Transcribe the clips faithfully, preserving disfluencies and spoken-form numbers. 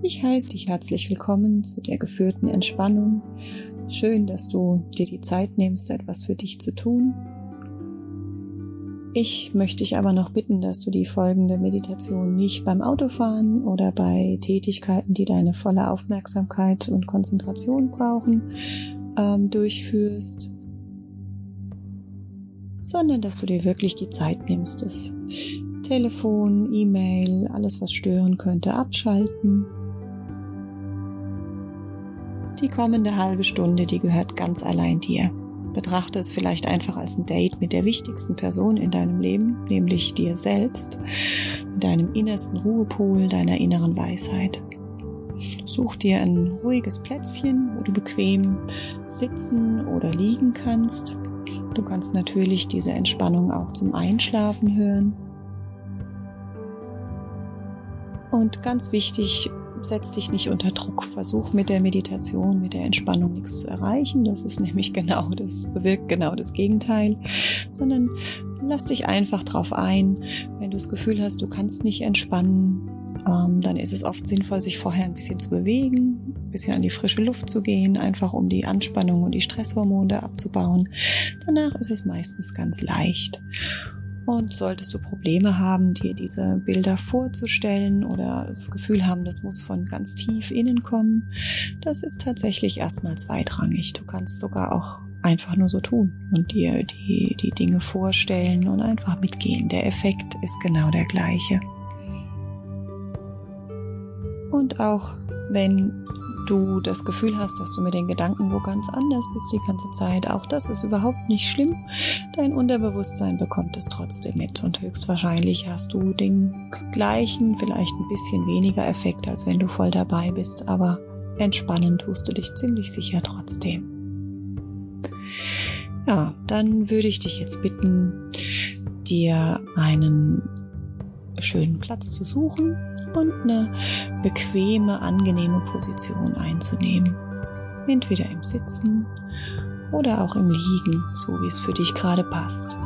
Ich heiße dich herzlich willkommen zu der geführten Entspannung. Schön, dass du dir die Zeit nimmst, etwas für dich zu tun. Ich möchte dich aber noch bitten, dass du die folgende Meditation nicht beim Autofahren oder bei Tätigkeiten, die deine volle Aufmerksamkeit und Konzentration brauchen, ähm, durchführst, sondern dass du dir wirklich die Zeit nimmst, das Telefon, E-Mail, alles, was stören könnte, abschalten. Die kommende halbe Stunde, die gehört ganz allein dir. Betrachte es vielleicht einfach als ein Date mit der wichtigsten Person in deinem Leben, nämlich dir selbst, mit deinem innersten Ruhepol, deiner inneren Weisheit. Such dir ein ruhiges Plätzchen, wo du bequem sitzen oder liegen kannst. Du kannst natürlich diese Entspannung auch zum Einschlafen hören. Und ganz wichtig, setz dich nicht unter Druck. Versuch mit der Meditation, mit der Entspannung nichts zu erreichen. Das ist nämlich genau das, bewirkt genau das Gegenteil. Sondern lass dich einfach drauf ein. Wenn du das Gefühl hast, du kannst nicht entspannen, ähm, dann ist es oft sinnvoll, sich vorher ein bisschen zu bewegen, ein bisschen an die frische Luft zu gehen, einfach um die Anspannung und die Stresshormone abzubauen. Danach ist es meistens ganz leicht. Und solltest du Probleme haben, dir diese Bilder vorzustellen oder das Gefühl haben, das muss von ganz tief innen kommen, das ist tatsächlich erstmal zweitrangig. Du kannst sogar auch einfach nur so tun und dir die, die Dinge vorstellen und einfach mitgehen. Der Effekt ist genau der gleiche. Und auch wenn du das Gefühl hast, dass du mit den Gedanken wo ganz anders bist die ganze Zeit, auch das ist überhaupt nicht schlimm. Dein Unterbewusstsein bekommt es trotzdem mit und höchstwahrscheinlich hast du den gleichen, vielleicht ein bisschen weniger Effekt, als wenn du voll dabei bist, aber entspannen tust du dich ziemlich sicher trotzdem. Ja, dann würde ich dich jetzt bitten, dir einen schönen Platz zu suchen und eine bequeme, angenehme Position einzunehmen. Entweder im Sitzen oder auch im Liegen, so wie es für dich gerade passt.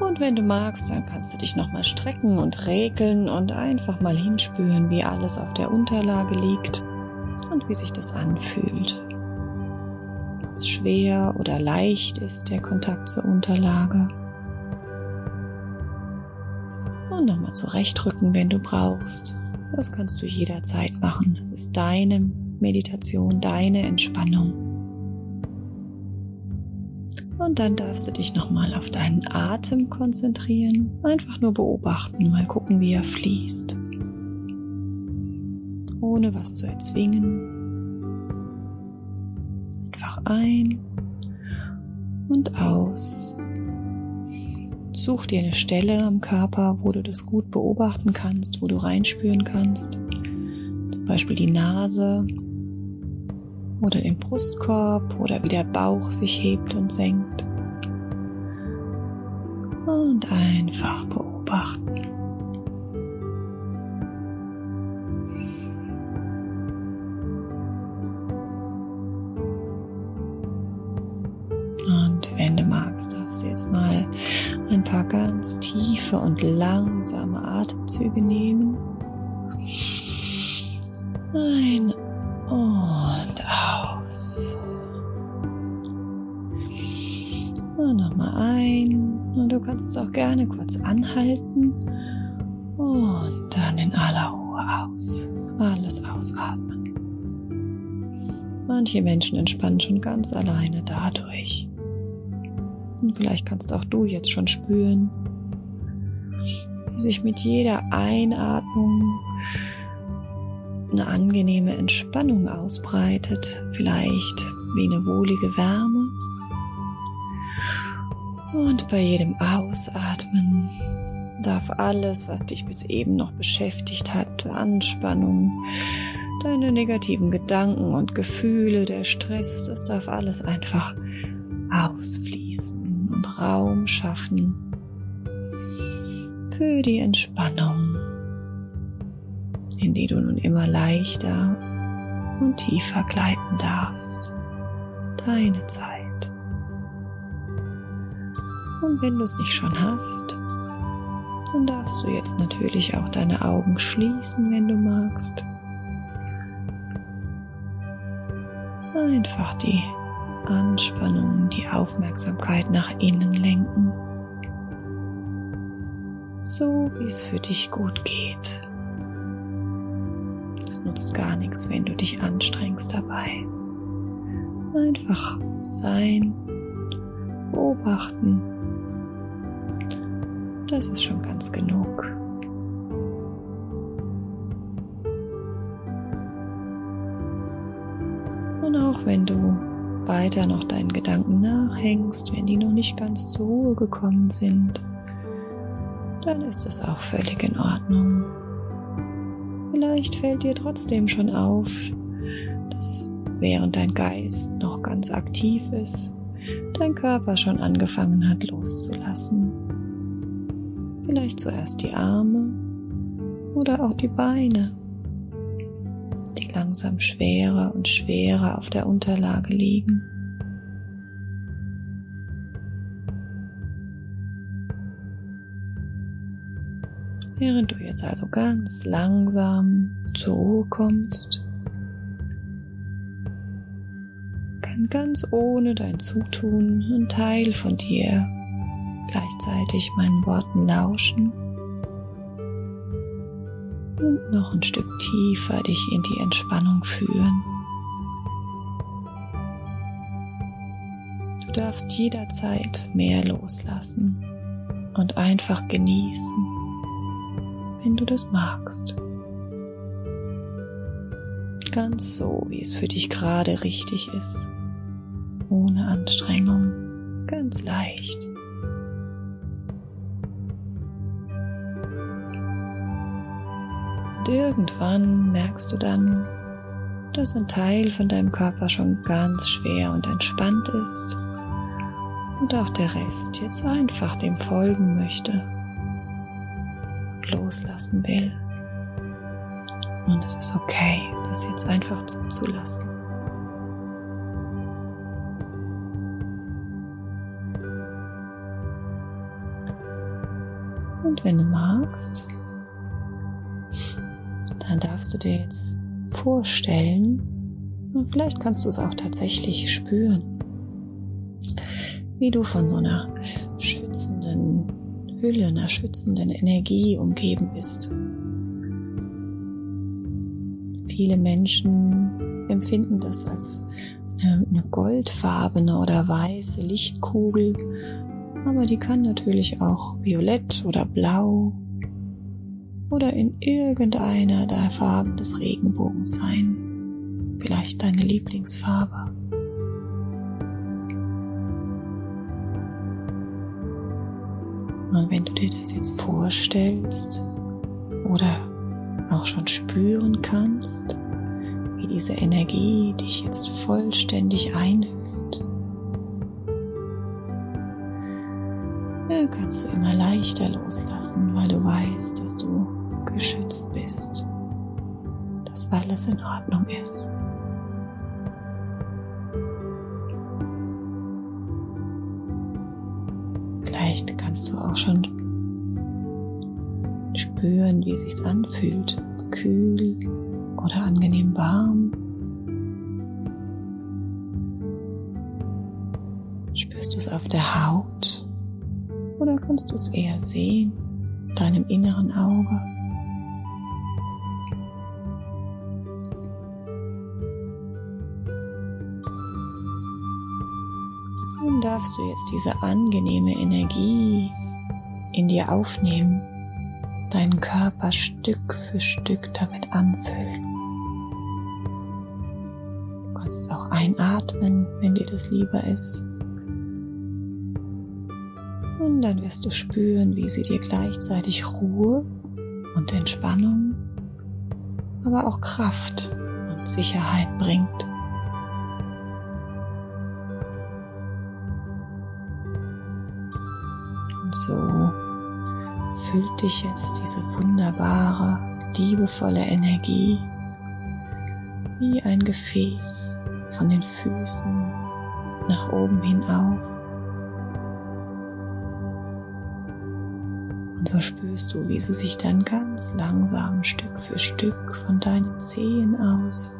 Und wenn du magst, dann kannst du dich nochmal strecken und räkeln und einfach mal hinspüren, wie alles auf der Unterlage liegt und wie sich das anfühlt. Ob es schwer oder leicht ist, der Kontakt zur Unterlage. Und nochmal zurechtrücken, wenn du brauchst. Das kannst du jederzeit machen. Das ist deine Meditation, deine Entspannung. Und dann darfst du dich nochmal auf deinen Atem konzentrieren. Einfach nur beobachten, mal gucken, wie er fließt. Ohne was zu erzwingen. Einfach ein und aus. Such dir eine Stelle am Körper, wo du das gut beobachten kannst, wo du reinspüren kannst. Zum Beispiel die Nase oder den Brustkorb oder wie der Bauch sich hebt und senkt. Und einfach beobachten. Und wenn du magst, darfst du jetzt mal ein paar ganz tiefe und langsame Atemzüge nehmen. Ein und aus. Und nochmal ein. Und du kannst es auch gerne kurz anhalten. Und dann in aller Ruhe aus. Alles ausatmen. Manche Menschen entspannen schon ganz alleine dadurch. Und vielleicht kannst auch du jetzt schon spüren, wie sich mit jeder Einatmung eine angenehme Entspannung ausbreitet, vielleicht wie eine wohlige Wärme. Und bei jedem Ausatmen darf alles, was dich bis eben noch beschäftigt hat, Anspannung, deine negativen Gedanken und Gefühle, der Stress, das darf alles einfach ausfließen. Und Raum schaffen für die Entspannung, in die du nun immer leichter und tiefer gleiten darfst. Deine Zeit. Und wenn du es nicht schon hast, Dann darfst du jetzt natürlich auch deine Augen schließen, wenn du magst. Einfach die Anspannung, die Aufmerksamkeit nach innen lenken, so wie es für dich gut geht. Es nutzt gar nichts, wenn du dich anstrengst dabei. Einfach sein, beobachten, das ist schon ganz genug. Und auch wenn du weiter noch deinen Gedanken nachhängst, wenn die noch nicht ganz zur Ruhe gekommen sind, dann ist es auch völlig in Ordnung. Vielleicht fällt dir trotzdem schon auf, dass während dein Geist noch ganz aktiv ist, dein Körper schon angefangen hat loszulassen. Vielleicht zuerst die Arme oder auch die Beine, die langsam schwerer und schwerer auf der Unterlage liegen. Während du jetzt also ganz langsam zur Ruhe kommst, kann ganz ohne dein Zutun ein Teil von dir gleichzeitig meinen Worten lauschen und noch ein Stück tiefer dich in die Entspannung führen. Du darfst jederzeit mehr loslassen und einfach genießen, wenn du das magst. Ganz so, wie es für dich gerade richtig ist. Ohne Anstrengung, ganz leicht. Und irgendwann merkst du dann, dass ein Teil von deinem Körper schon ganz schwer und entspannt ist und auch der Rest jetzt einfach dem folgen möchte, loslassen will. Und es ist okay, das jetzt einfach zuzulassen. Und wenn du magst, dann darfst du dir jetzt vorstellen, und vielleicht kannst du es auch tatsächlich spüren, wie du von so einer schützenden Hülle, einer schützenden Energie umgeben bist. Viele Menschen empfinden das als eine, eine goldfarbene oder weiße Lichtkugel, aber die kann natürlich auch violett oder blau oder in irgendeiner der Farben des Regenbogens sein. Vielleicht deine Lieblingsfarbe. Und wenn du dir das jetzt vorstellst oder auch schon spüren kannst, wie diese Energie dich jetzt vollständig einhüllt, dann kannst du immer leichter loslassen, weil du weißt, dass du geschützt bist, dass alles in Ordnung ist. Vielleicht kannst du auch schon spüren, wie es sich anfühlt, kühl oder angenehm warm. Spürst du es auf der Haut oder kannst du es eher sehen, deinem inneren Auge? Dann darfst du jetzt diese angenehme Energie in dir aufnehmen, deinen Körper Stück für Stück damit anfüllen. Du kannst auch einatmen, wenn dir das lieber ist. Und dann wirst du spüren, wie sie dir gleichzeitig Ruhe und Entspannung, aber auch Kraft und Sicherheit bringt. So füllt dich jetzt diese wunderbare, liebevolle Energie wie ein Gefäß von den Füßen nach oben hin auf. Und so spürst du, wie sie sich dann ganz langsam Stück für Stück von deinen Zehen aus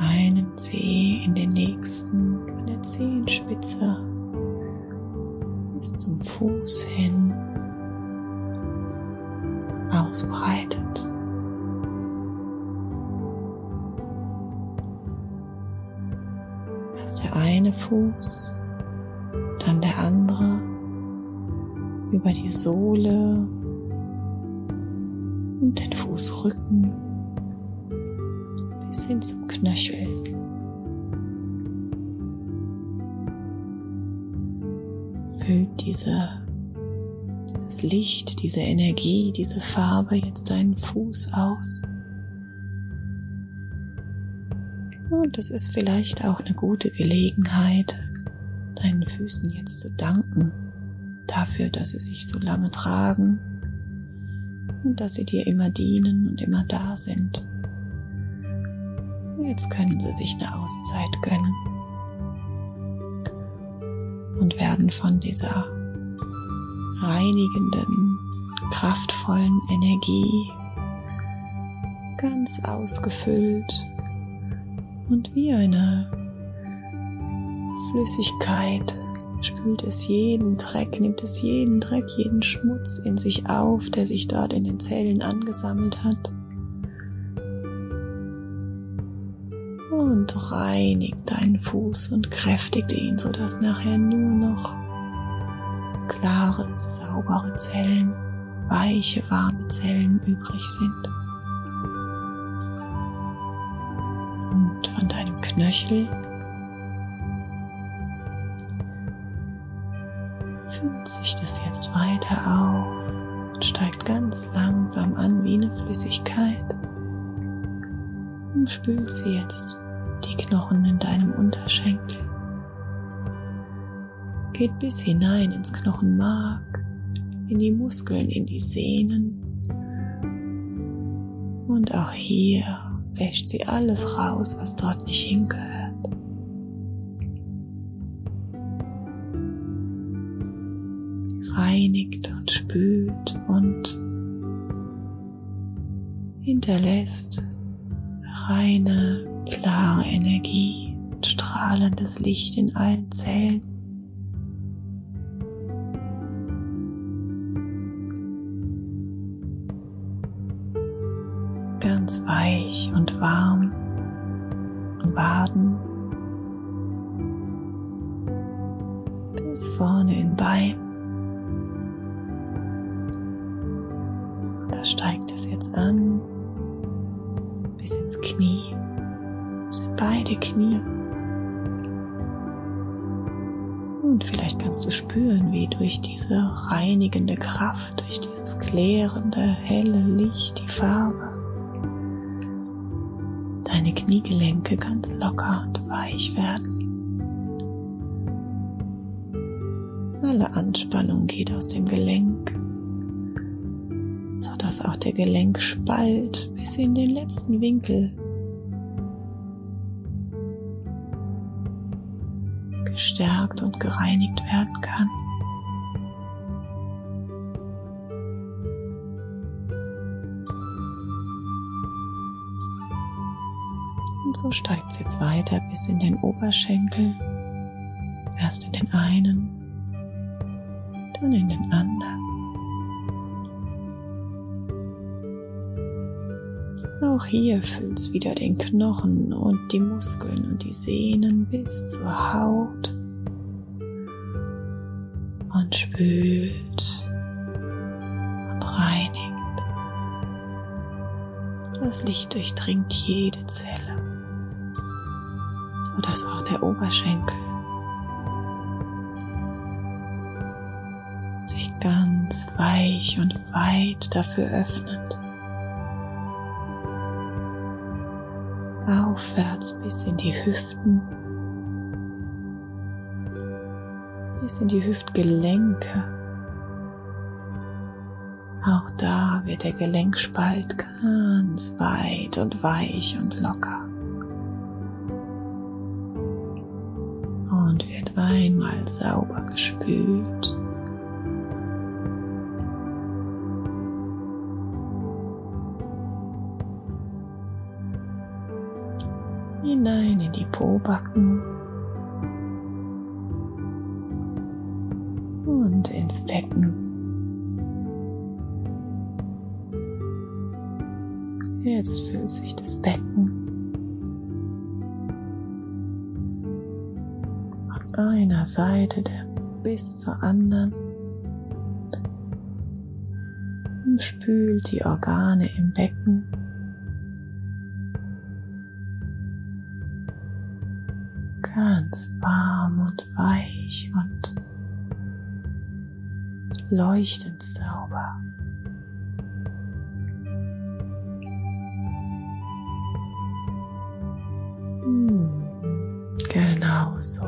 einem Zeh in den nächsten, von der Zehenspitze bis zum Fuß hin ausbreitet. Erst der eine Fuß, dann der andere, über die Sohle und den Fußrücken bis hin zum Knöchel. Füllt diese, dieses Licht, diese Energie, diese Farbe jetzt deinen Fuß aus. Und es ist vielleicht auch eine gute Gelegenheit, deinen Füßen jetzt zu danken, dafür, dass sie sich so lange tragen und dass sie dir immer dienen und immer da sind. Jetzt können sie sich eine Auszeit gönnen und werden von dieser reinigenden, kraftvollen Energie ganz ausgefüllt und wie eine Flüssigkeit spült es jeden Dreck, nimmt es jeden Dreck, jeden Schmutz in sich auf, der sich dort in den Zellen angesammelt hat und reinigt deinen Fuß und kräftigt ihn, sodass nachher nur noch klare, saubere Zellen, weiche, warme Zellen übrig sind. Und von deinem Knöchel füllt sich das jetzt weiter auf und steigt ganz langsam an wie eine Flüssigkeit und spült sie jetzt die Knochen in deinem Unterschenkel. Geht bis hinein ins Knochenmark, in die Muskeln, in die Sehnen und auch hier wäscht sie alles raus, was dort nicht hingehört. Reinigt und spült und hinterlässt reine, klare Energie und strahlendes Licht in allen Zellen. Ganz weich und warm baden bis vorne in Bein. Da steigt es jetzt an, bis ins Knie, bis in beide Knie. Und vielleicht kannst du spüren, wie durch diese reinigende Kraft, durch dieses klärende, helle Licht, die Farbe, deine Kniegelenke ganz locker und weich werden. Alle Anspannung geht aus dem Gelenk, sodass auch der Gelenkspalt bis in den letzten Winkel gestärkt und gereinigt werden kann. Und so steigt es jetzt weiter bis in den Oberschenkel, erst in den einen, dann in den anderen. Auch hier füllt's wieder den Knochen und die Muskeln und die Sehnen bis zur Haut und spült und reinigt. Das Licht durchdringt jede Zelle, sodass auch der Oberschenkel sich ganz weich und weit dafür öffnet. Aufwärts bis in die Hüften, bis in die Hüftgelenke. Auch da wird der Gelenkspalt ganz weit und weich und locker. und wird einmal sauber gespült. Hinein in die Pobacken und ins Becken. Jetzt fühlt sich das Becken von einer Seite der bis zur anderen und spült die Organe im Becken ganz warm und weich und leuchtend sauber. Genau so.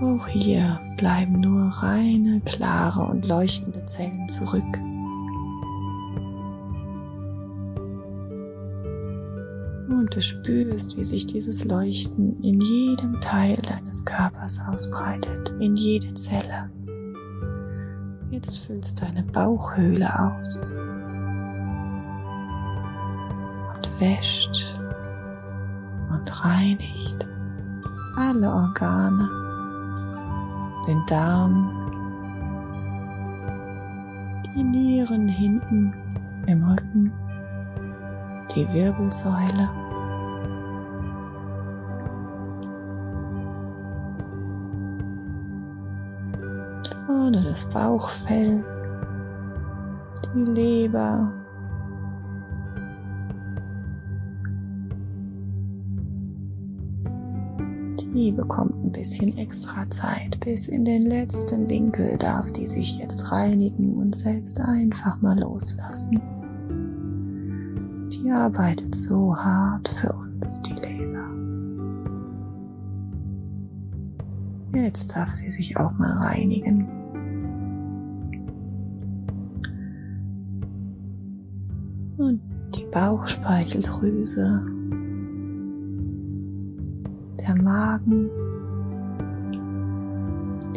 Auch hier bleiben nur reine, klare und leuchtende Zellen zurück. Und du spürst, wie sich dieses Leuchten in jedem Teil deines Körpers ausbreitet, in jede Zelle. Jetzt füllst deine Bauchhöhle aus und wäscht und reinigt alle Organe, den Darm, die Nieren hinten im Rücken, die Wirbelsäule, vorne das Bauchfell, die Leber, die bekommt ein bisschen extra Zeit, bis in den letzten Winkel darf die sich jetzt reinigen und selbst einfach mal loslassen. Die arbeitet so hart für uns, die Leber. Jetzt darf sie sich auch mal reinigen. Und die Bauchspeicheldrüse, der Magen,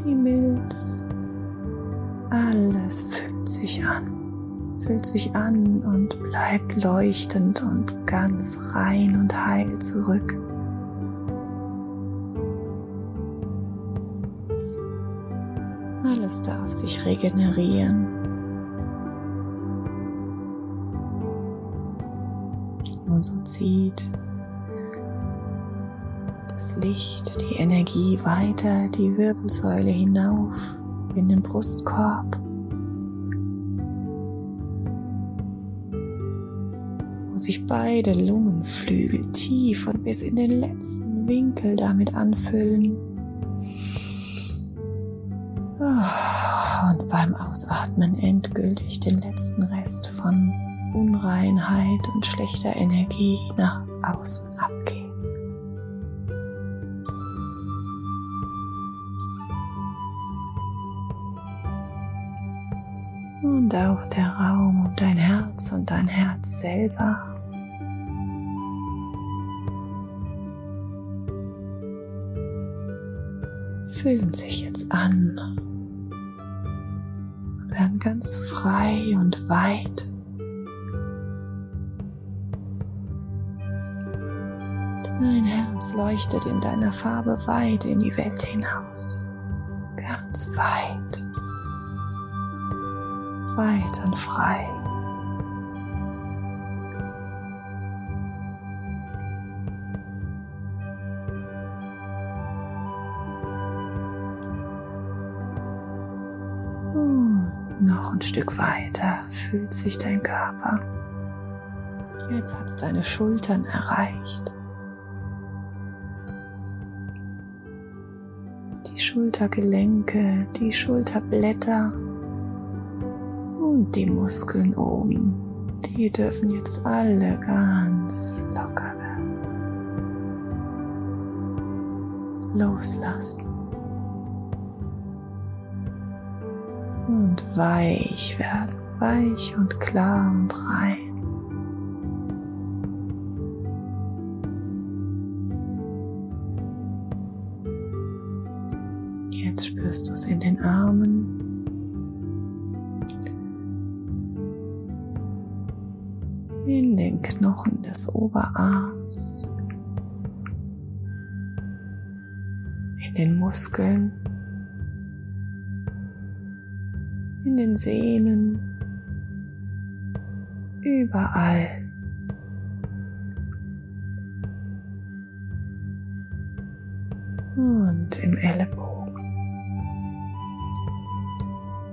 die Milz, alles fühlt sich an, fühlt sich an und bleibt leuchtend und ganz rein und heil zurück. Alles darf sich regenerieren. Und so zieht das Licht, die Energie weiter, die Wirbelsäule hinauf, in den Brustkorb, wo sich beide Lungenflügel tief und bis in den letzten Winkel damit anfüllen. Und beim Ausatmen endgültig den letzten Rest von Unreinheit und schlechter Energie nach außen abgeben. Und auch der Raum um dein Herz und dein Herz selber. Fühlen sich jetzt an und werden ganz frei und weit. Dein Herz leuchtet in deiner Farbe weit in die Welt hinaus, ganz weit, weit und frei. Noch ein Stück weiter fühlt sich dein Körper. Jetzt hat es deine Schultern erreicht. Die Schultergelenke, die Schulterblätter und die Muskeln oben, die dürfen jetzt alle ganz locker werden. Loslassen. Und weich werden, weich und klar und rein. spürst du es in den Armen. In den Knochen des Oberarms, in den Muskeln, in den Sehnen, überall. Und im Ellenbogen.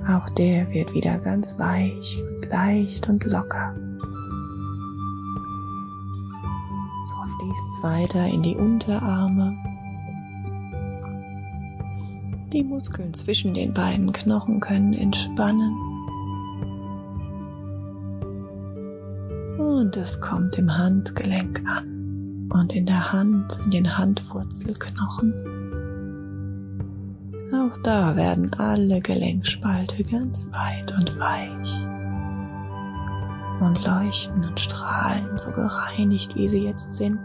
Auch der wird wieder ganz weich und leicht und locker. So fließt es weiter in die Unterarme. Die Muskeln zwischen den beiden Knochen können entspannen. Und es kommt im Handgelenk an und in der Hand, in den Handwurzelknochen. Auch da werden alle Gelenkspalte ganz weit und weich und leuchten und strahlen, so gereinigt, wie sie jetzt sind.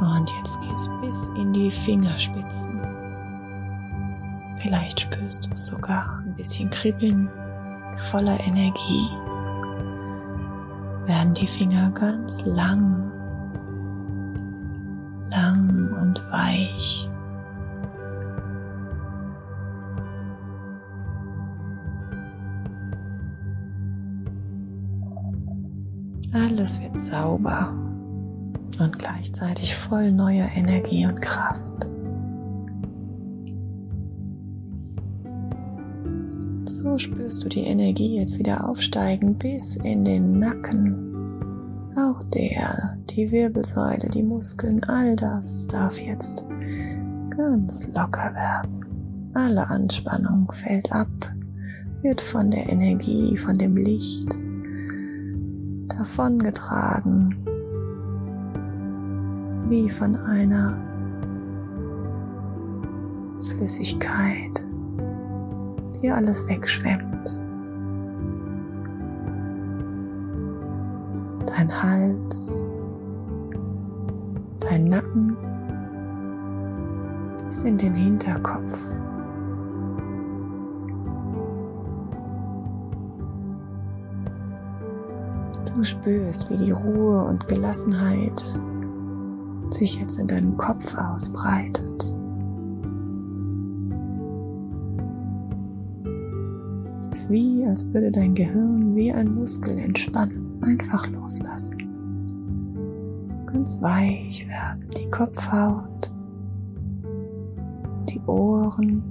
Und jetzt geht's bis in die Fingerspitzen. Vielleicht spürst du es sogar ein bisschen kribbeln, voller Energie. Werden die Finger ganz lang, lang und weich. Alles wird sauber und gleichzeitig voll neuer Energie und Kraft. So spürst du die Energie jetzt wieder aufsteigen bis in den Nacken. Auch der, die Wirbelsäule, die Muskeln, all das darf jetzt ganz locker werden. Alle Anspannung fällt ab, wird von der Energie, von dem Licht davongetragen, wie von einer Flüssigkeit, die alles wegschwemmt. Dein Hals, dein Nacken bis in den Hinterkopf. Du spürst, wie die Ruhe und Gelassenheit sich jetzt in deinem Kopf ausbreitet. Es ist wie, als würde dein Gehirn wie ein Muskel entspannen, einfach loslassen. Ganz weich werden die Kopfhaut, die Ohren,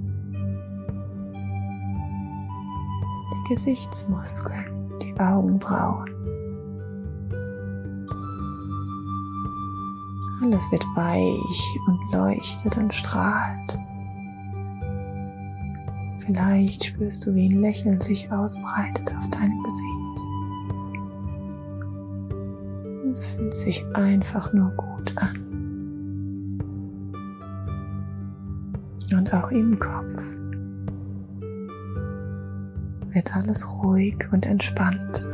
die Gesichtsmuskeln, die Augenbrauen. Alles wird weich und leuchtet und strahlt. Vielleicht spürst du, wie ein Lächeln sich ausbreitet auf deinem Gesicht. Es fühlt sich einfach nur gut an. Und auch im Kopf wird alles ruhig und entspannt.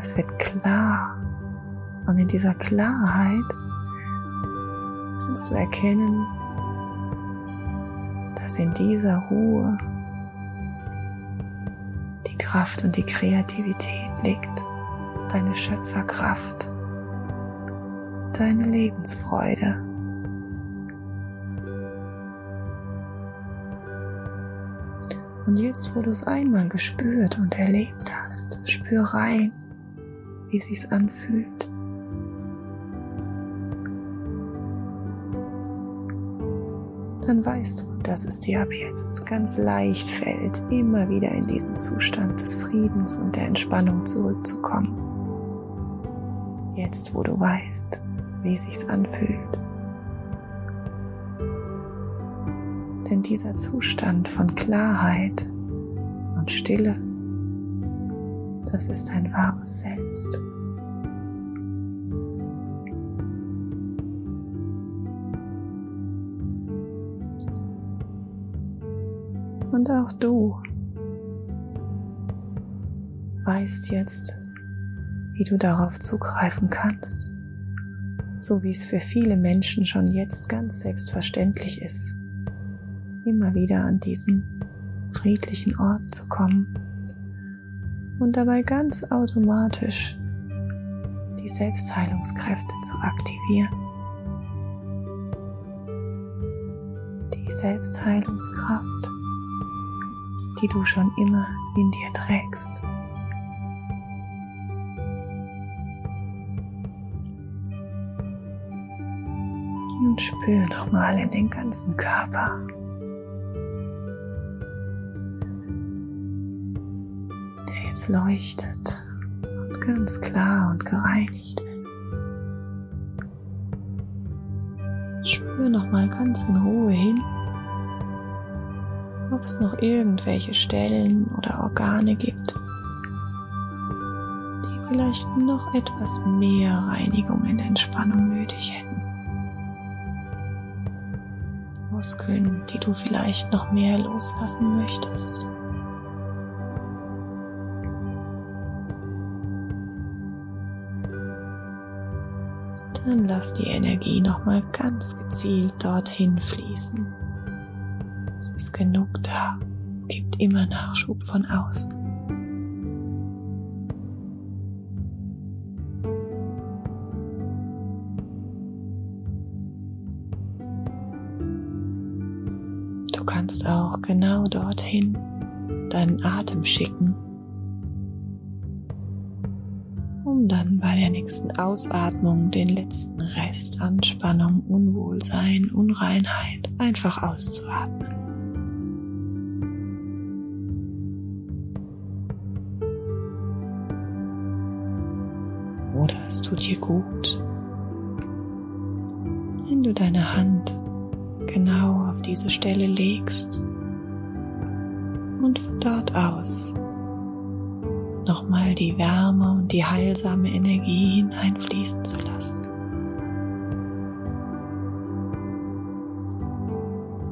Es wird klar und in dieser Klarheit kannst du erkennen, dass in dieser Ruhe die Kraft und die Kreativität liegt, deine Schöpferkraft, deine Lebensfreude. Und jetzt, wo du es einmal gespürt und erlebt hast, spür rein, wie es sich anfühlt. Dann weißt du, dass es dir ab jetzt ganz leicht fällt, immer wieder in diesen Zustand des Friedens und der Entspannung zurückzukommen. Jetzt, wo du weißt, wie es sich anfühlt. Denn dieser Zustand von Klarheit und Stille, das ist dein wahres Selbst. Und auch du weißt jetzt, wie du darauf zugreifen kannst, so wie es für viele Menschen schon jetzt ganz selbstverständlich ist, immer wieder an diesen friedlichen Ort zu kommen und dabei ganz automatisch die Selbstheilungskräfte zu aktivieren. Die Selbstheilungskraft, die du schon immer in dir trägst. Und spür nochmal in den ganzen Körper. Der jetzt leuchtet und ganz klar und gereinigt ist. Spür nochmal ganz in Ruhe hin, ob es noch irgendwelche Stellen oder Organe gibt, die vielleicht noch etwas mehr Reinigung und Entspannung nötig hätten. Muskeln, die du vielleicht noch mehr loslassen möchtest. Dann lass die Energie nochmal ganz gezielt dorthin fließen. Es ist genug da, es gibt immer Nachschub von außen. Du kannst auch genau dorthin deinen Atem schicken, um dann bei der nächsten Ausatmung den letzten Rest Anspannung, Unwohlsein, Unreinheit einfach auszuatmen. Oder es tut dir gut, wenn du deine Hand genau auf diese Stelle legst und von dort aus nochmal die Wärme und die heilsame Energie hineinfließen zu lassen.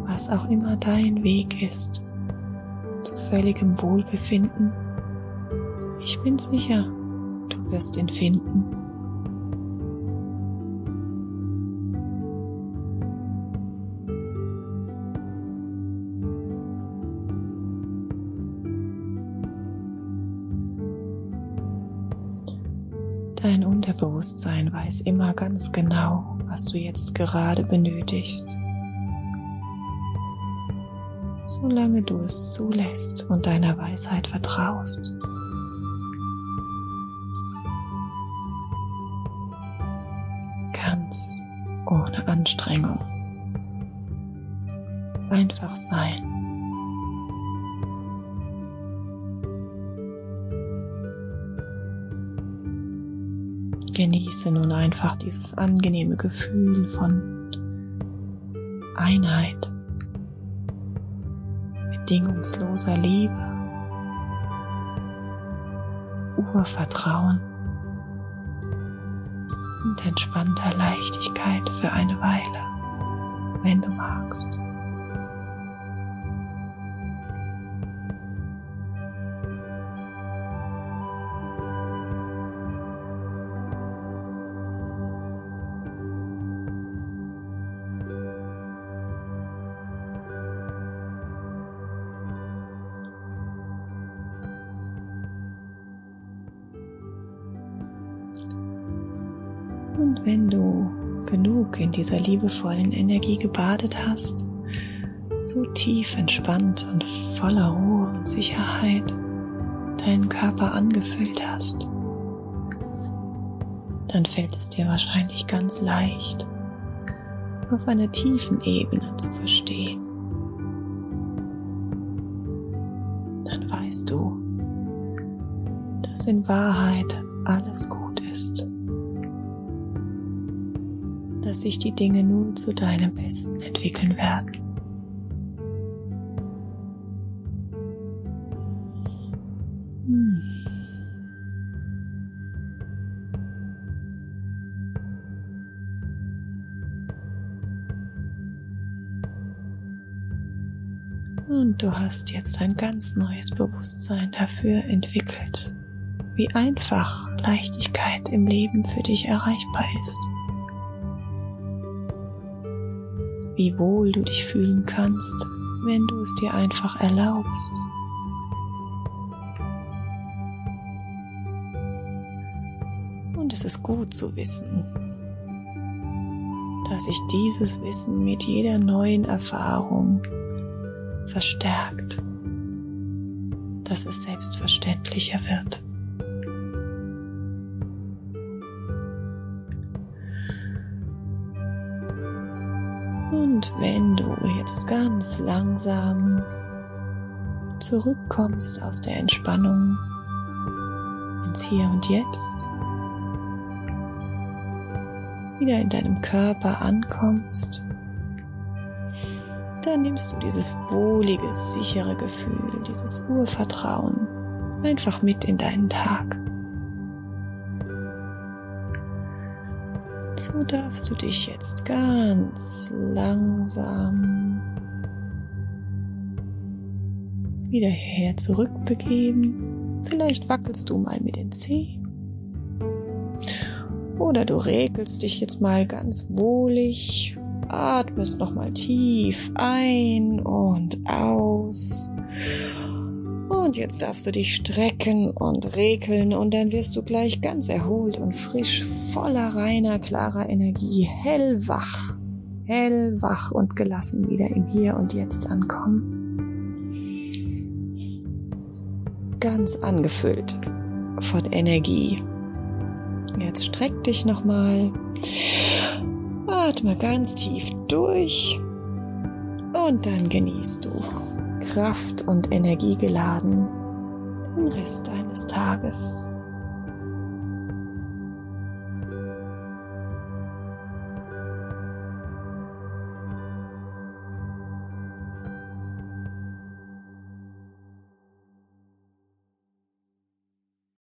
Was auch immer dein Weg ist, zu völligem Wohlbefinden, ich bin sicher, du wirst ihn finden. Dein Unterbewusstsein weiß immer ganz genau, was du jetzt gerade benötigst. Solange du es zulässt und deiner Weisheit vertraust. Ohne Anstrengung. Einfach sein. Genieße nun einfach dieses angenehme Gefühl von Einheit, bedingungsloser Liebe, Urvertrauen. Und entspannter Leichtigkeit für eine Weile, wenn du magst. Und wenn du genug in dieser liebevollen Energie gebadet hast, so tief entspannt und voller Ruhe und Sicherheit deinen Körper angefüllt hast, dann fällt es dir wahrscheinlich ganz leicht, auf einer tiefen Ebene zu verstehen. Dann weißt du, dass in Wahrheit alles gut ist. Dass sich die Dinge nur zu deinem Besten entwickeln werden. Hm. Und du hast jetzt ein ganz neues Bewusstsein dafür entwickelt, wie einfach Leichtigkeit im Leben für dich erreichbar ist. wie wohl du dich fühlen kannst, wenn du es dir einfach erlaubst. Und es ist gut zu wissen, dass sich dieses Wissen mit jeder neuen Erfahrung verstärkt, dass es selbstverständlicher wird. Und wenn du jetzt ganz langsam zurückkommst aus der Entspannung ins Hier und Jetzt, wieder in deinem Körper ankommst, dann nimmst du dieses wohlige, sichere Gefühl, dieses Urvertrauen einfach mit in deinen Tag. So darfst du dich jetzt ganz langsam wieder hierher zurückbegeben. Vielleicht wackelst du mal mit den Zehen. Oder du regelst dich jetzt mal ganz wohlig, atmest nochmal tief ein und aus. Und jetzt darfst du dich strecken und regeln und dann wirst du gleich ganz erholt und frisch, voller reiner, klarer Energie, hellwach, hellwach und gelassen wieder im Hier und Jetzt ankommen. Ganz angefüllt von Energie. Jetzt streck dich nochmal, atme ganz tief durch und dann genießt du kraft- und energiegeladen den Rest deines Tages.